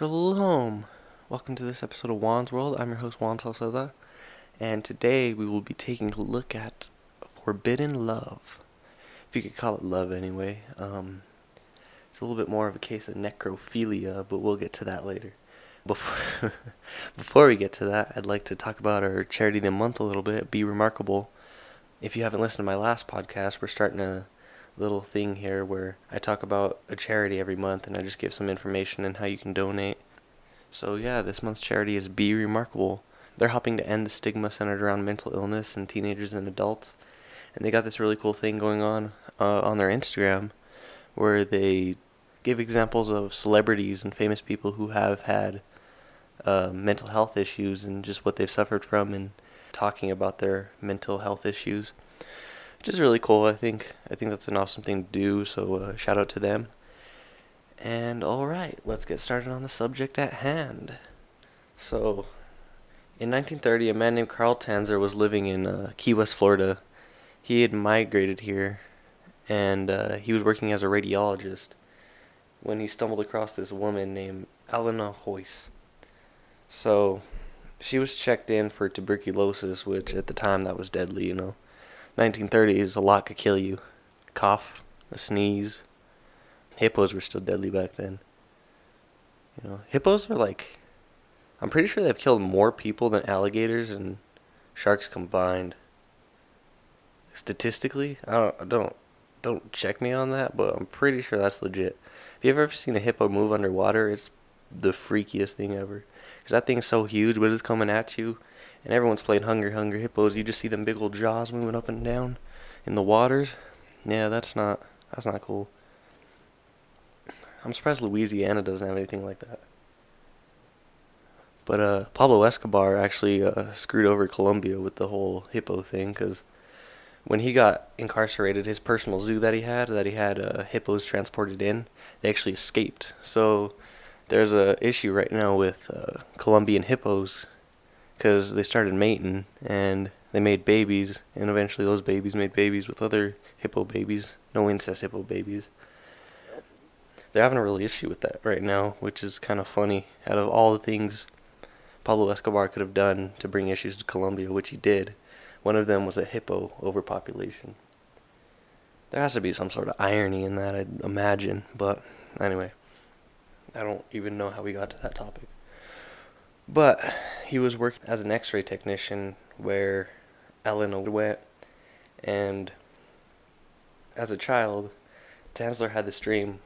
Shalom! Welcome to this episode of Juan's World. I'm your host, Juan Salceda, and today we will be taking a look at forbidden love, if you could call it love anyway. It's a little bit more of a case of necrophilia, but we'll get to that later. Before we get to that, I'd like to talk about our charity of the month a little bit, Be Remarkable. If you haven't listened to my last podcast, we're starting a little thing here where I talk about a charity every month and I just give some information and how you can donate. So yeah, this month's charity is Be Remarkable. They're helping to end the stigma centered around mental illness in teenagers and adults. And they got this really cool thing going on their Instagram where they give examples of celebrities and famous people who have had mental health issues and just what they've suffered from and talking about their mental health issues, which is really cool. I think that's an awesome thing to do, so shout out to them. And alright, let's get started on the subject at hand. So, in 1930, a man named Carl Tanzler was living in Key West, Florida. He had migrated here, and he was working as a radiologist when he stumbled across this woman named Elena Hoyce. So, she was checked in for tuberculosis, which at the time that was deadly, 1930s, a lot could kill you. A cough, a sneeze. Hippos were still deadly back then. Hippos are I'm pretty sure they've killed more people than alligators and sharks combined. Statistically, don't check me on that, but I'm pretty sure that's legit. If you've ever seen a hippo move underwater, it's the freakiest thing ever. Because that thing's so huge, but it's coming at you. And everyone's played Hunger Hippos. You just see them big old jaws moving up and down in the waters. Yeah, that's not cool. I'm surprised Louisiana doesn't have anything like that. But Pablo Escobar actually screwed over Colombia with the whole hippo thing, because when he got incarcerated, his personal zoo that he had hippos transported in, they actually escaped. So there's a issue right now with Colombian hippos, because they started mating, and they made babies, and eventually those babies made babies with other hippo babies, no incest hippo babies. They're having a real issue with that right now, which is kind of funny. Out of all the things Pablo Escobar could have done to bring issues to Colombia, which he did, one of them was a hippo overpopulation. There has to be some sort of irony in that, I'd imagine, but anyway, I don't even know how we got to that topic. But he was working as an x-ray technician where Elena went, and as a child, Tanzler had this dream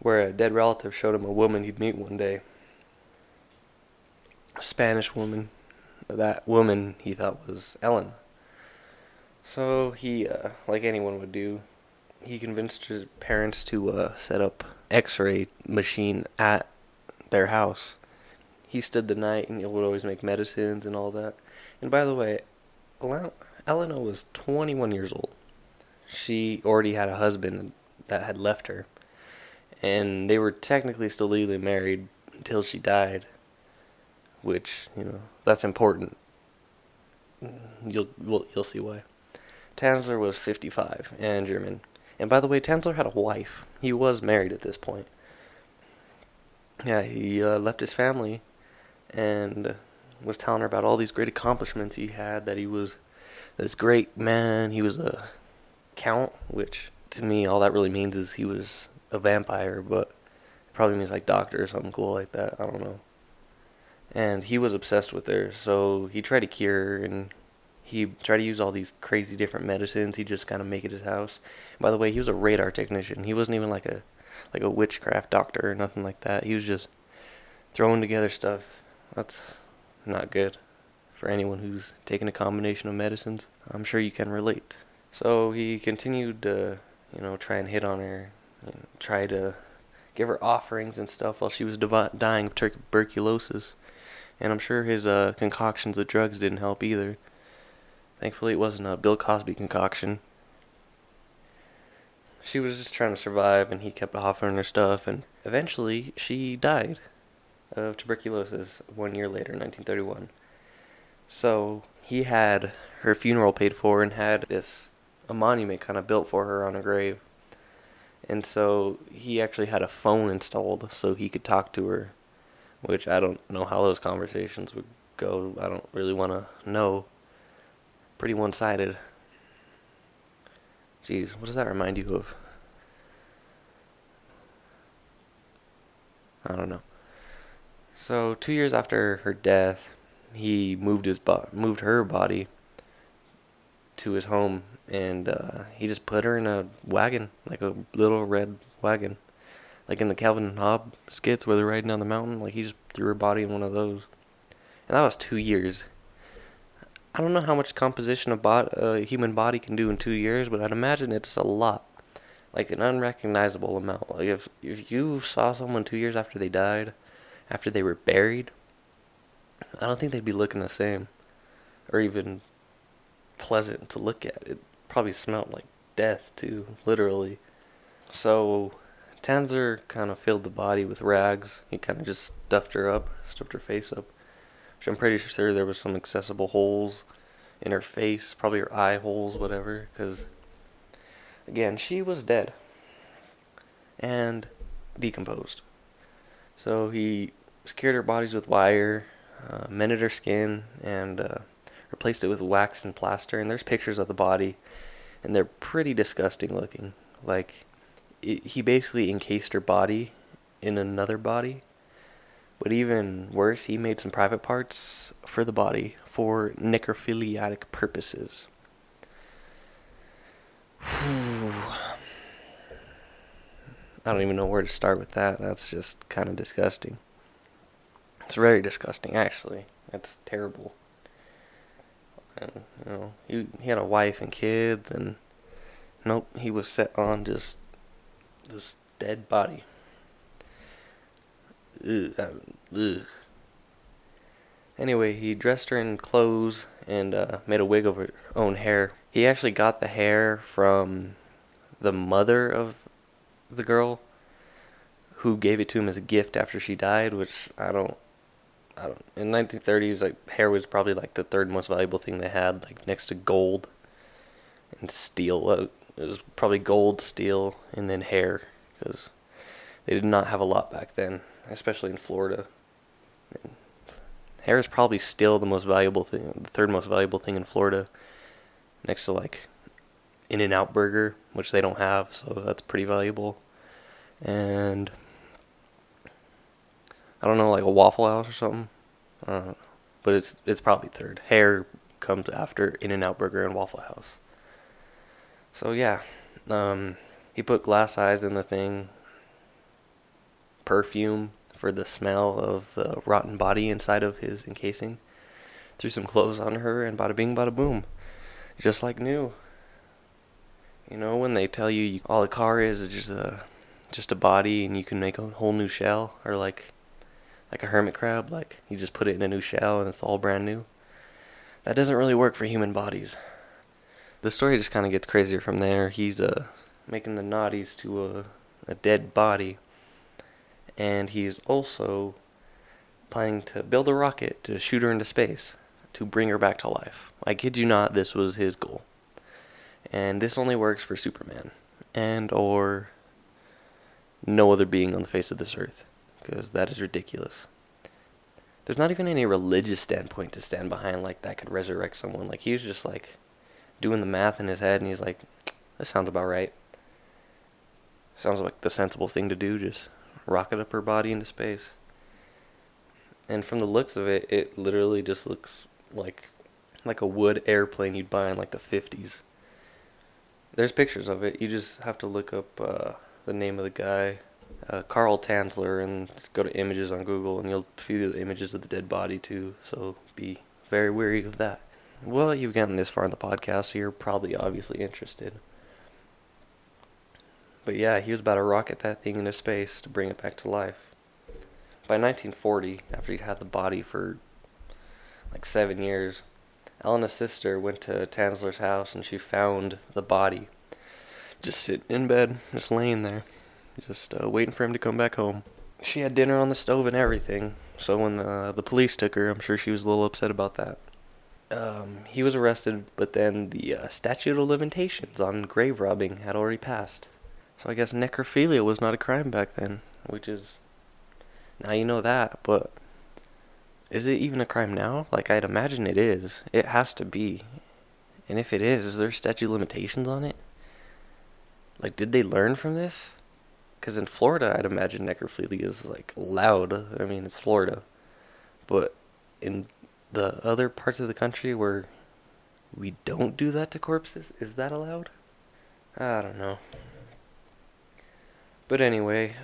where a dead relative showed him a woman he'd meet one day. A Spanish woman. That woman he thought was Elena. So he, like anyone would do, he convinced his parents to set up x-ray machine at their house. He stood the night and would always make medicines and all that. And by the way, Elena was 21 years old. She already had a husband that had left her. And they were technically still legally married until she died. Which, that's important. You'll see why. Tanzler was 55 and German. And by the way, Tanzler had a wife. He was married at this point. Yeah, he left his family and was telling her about all these great accomplishments he had, that he was this great man, he was a count, which to me all that really means is he was a vampire, but it probably means doctor or something cool like that, I don't know. And he was obsessed with her, so he tried to cure her, and he tried to use all these crazy different medicines he just kind of made at his house. By the way, he was a radar technician. He wasn't even like a witchcraft doctor or nothing like that. He was just throwing together stuff. That's not good for anyone who's taking a combination of medicines. I'm sure you can relate. So he continued to, try and hit on her, try to give her offerings and stuff while she was dying of tuberculosis. And I'm sure his concoctions of drugs didn't help either. Thankfully, it wasn't a Bill Cosby concoction. She was just trying to survive, and he kept offering her stuff, and eventually she died of tuberculosis 1 year later, 1931. So he had her funeral paid for and had a monument kind of built for her on her grave. And so he actually had a phone installed so he could talk to her, which I don't know how those conversations would go. I don't really want to know. Pretty one-sided. Jeez, what does that remind you of? I don't know. So 2 years after her death, he moved her body to his home, and he just put her in a wagon, like a little red wagon, like in the Calvin Hobbes skits where they're riding down the mountain. Like, he just threw her body in one of those, and that was 2 years. I don't know how much composition a human body can do in 2 years, but I'd imagine it's a lot, like an unrecognizable amount. Like, if you saw someone 2 years after they died, after they were buried, I don't think they'd be looking the same, or even pleasant to look at. It probably smelled like death too, literally. So Tanzler kind of filled the body with rags. He kind of just stuffed her face up, which I'm pretty sure there was some accessible holes in her face, probably her eye holes, whatever, because, again, she was dead and decomposed. So he secured her bodies with wire, mended her skin, and replaced it with wax and plaster. And there's pictures of the body, and they're pretty disgusting looking. Like, he basically encased her body in another body. But even worse, he made some private parts for the body for necrophiliatic purposes. I don't even know where to start with that. That's just kind of disgusting. It's very disgusting, actually. That's terrible. And, you know, he had a wife and kids, and nope, he was set on just this dead body. Ugh. Anyway, he dressed her in clothes and made a wig of her own hair. He actually got the hair from the mother of the girl, who gave it to him as a gift after she died, which I don't. In 1930s, like, hair was probably like the third most valuable thing they had, like next to gold and steel. It was probably gold, steel, and then hair, because they did not have a lot back then, especially in Florida. And hair is probably still the most valuable thing, the third most valuable thing in Florida, next to like In-N-Out Burger, which they don't have, so that's pretty valuable. And I don't know, like a Waffle House or something. I don't know. But it's probably third. Hair comes after In-N-Out Burger and Waffle House. So yeah, he put glass eyes in the thing, perfume for the smell of the rotten body inside of his encasing, threw some clothes on her, and bada bing, bada boom, just like new. You know, when they tell you all the car is just a body, and you can make a whole new shell, or like a hermit crab, like you just put it in a new shell and it's all brand new. That doesn't really work for human bodies. The story just kind of gets crazier from there. He's making the naughties to a dead body, and he's also planning to build a rocket to shoot her into space to bring her back to life. I kid you not, this was his goal. And this only works for Superman and or no other being on the face of this earth, because that is ridiculous. There's not even any religious standpoint to stand behind, like that could resurrect someone. Like, he was just like doing the math in his head, and he's like, this sounds about right. Sounds like the sensible thing to do, just rocket up her body into space. And from the looks of it, it literally just looks like a wood airplane you'd buy in like the 50s. There's pictures of it. You just have to look up the name of the guy, Carl Tanzler, and just go to images on Google, and you'll see the images of the dead body too, so be very wary of that. Well, you've gotten this far in the podcast, so you're probably obviously interested. But yeah, he was about to rocket that thing into space to bring it back to life. By 1940, after he'd had the body for like 7 years, Elena's sister went to Tanzler's house, and she found the body just sitting in bed, just laying there, just waiting for him to come back home. She had dinner on the stove and everything, so when the police took her, I'm sure she was a little upset about that. He was arrested, but then the statute of limitations on grave robbing had already passed. So I guess necrophilia was not a crime back then, which is, now you know that, but is it even a crime now? Like, I'd imagine it is. It has to be. And if it is there statute of limitations on it? Like, did they learn from this? Because in Florida, I'd imagine necrophilia is, like, loud. I mean, it's Florida. But in the other parts of the country where we don't do that to corpses, is that allowed? I don't know. But anyway,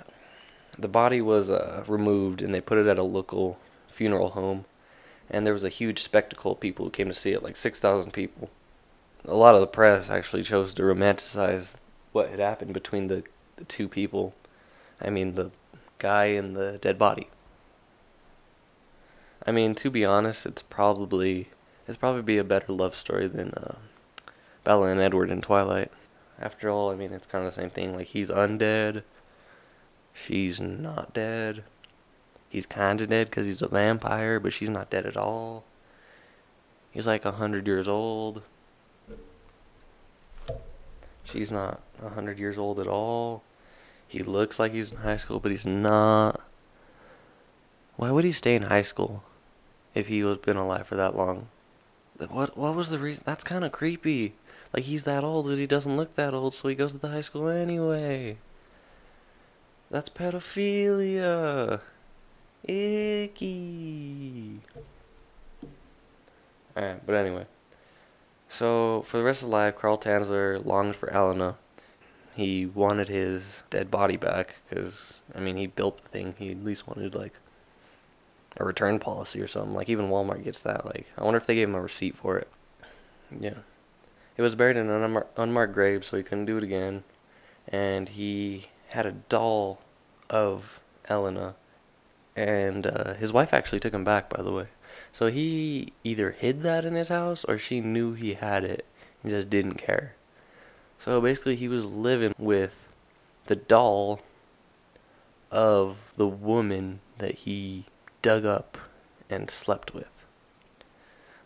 the body was removed, and they put it at a local funeral home. And there was a huge spectacle of people who came to see it, like 6,000 people. A lot of the press actually chose to romanticize what had happened between the two people. I mean, the guy and the dead body. I mean, to be honest, it's probably a better love story than Bella and Edward in Twilight. After all, I mean, it's kind of the same thing. Like, he's undead. She's not dead. He's kind of dead because he's a vampire, but she's not dead at all. He's like 100 years old. She's not 100 years old at all. He looks like he's in high school, but he's not. Why would he stay in high school if he was been alive for that long? What was the reason? That's kind of creepy. Like, he's that old, but he doesn't look that old, so he goes to the high school anyway. That's pedophilia. Icky. Alright, but anyway. So, for the rest of his life, Carl Tanzler longed for Elena. He wanted his dead body back, because, I mean, he built the thing. He at least wanted, like, a return policy or something. Like, even Walmart gets that. Like, I wonder if they gave him a receipt for it. Yeah. It was buried in an unmarked grave, so he couldn't do it again. And he had a doll of Elena. And his wife actually took him back, by the way. So he either hid that in his house or she knew he had it and just didn't care. So basically he was living with the doll of the woman that he dug up and slept with.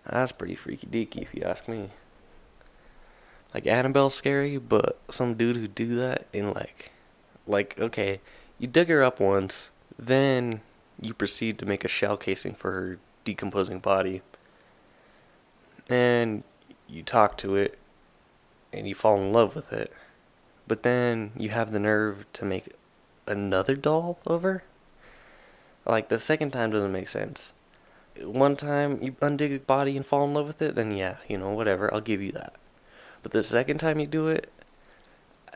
Now, that's pretty freaky deaky if you ask me. Like, Annabelle's scary, but some dude who do that and like, okay, you dug her up once, then you proceed to make a shell casing for her decomposing body, and you talk to it, and you fall in love with it, but then you have the nerve to make another doll of her? Like, the second time doesn't make sense. One time, you undig a body and fall in love with it, then yeah, you know, whatever, I'll give you that. But the second time you do it,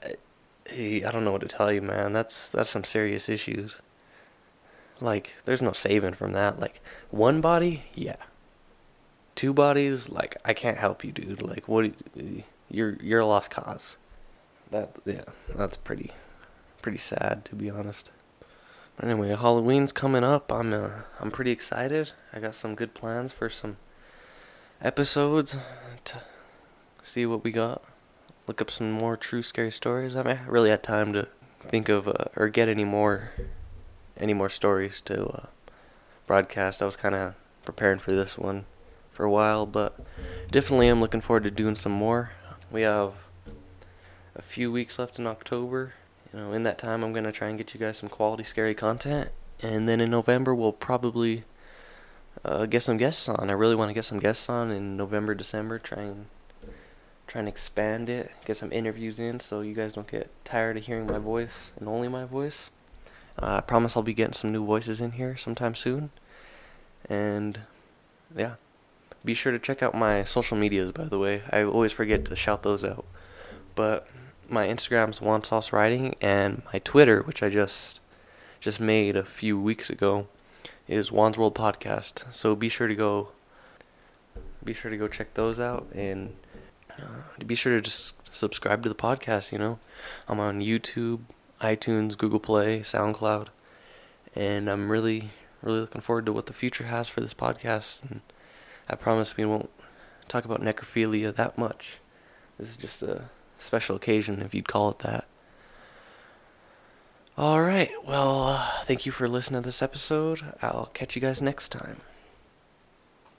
I don't know what to tell you, man. That's some serious issues. Like, there's no saving from that. Like, one body, yeah. Two bodies, like, I can't help you, dude. Like, what? You're a lost cause. That's pretty sad, to be honest. But anyway, Halloween's coming up. I'm pretty excited. I got some good plans for some episodes to see what we got. Look up some more true scary stories. I haven't really had time to think of or get any more stories to broadcast. I was kind of preparing for this one for a while, but definitely I'm looking forward to doing some more. We have a few weeks left in October. You know, in that time I'm going to try and get you guys some quality scary content, and then in November we'll probably get some guests on. I really want to get some guests on in November, December, try and expand it, get some interviews in so you guys don't get tired of hearing my voice and only my voice. I promise I'll be getting some new voices in here sometime soon. And, yeah. Be sure to check out my social medias, by the way. I always forget to shout those out. But my Instagram's JuanSauceWriting, and my Twitter, which I just made a few weeks ago, is Juan's World Podcast. So be sure to go check those out, and be sure to just subscribe to the podcast, you know. I'm on YouTube, iTunes, Google Play, SoundCloud, and I'm really, really looking forward to what the future has for this podcast, and I promise we won't talk about necrophilia that much. This is just a special occasion, if you'd call it that. Alright, well, thank you for listening to this episode. I'll catch you guys next time.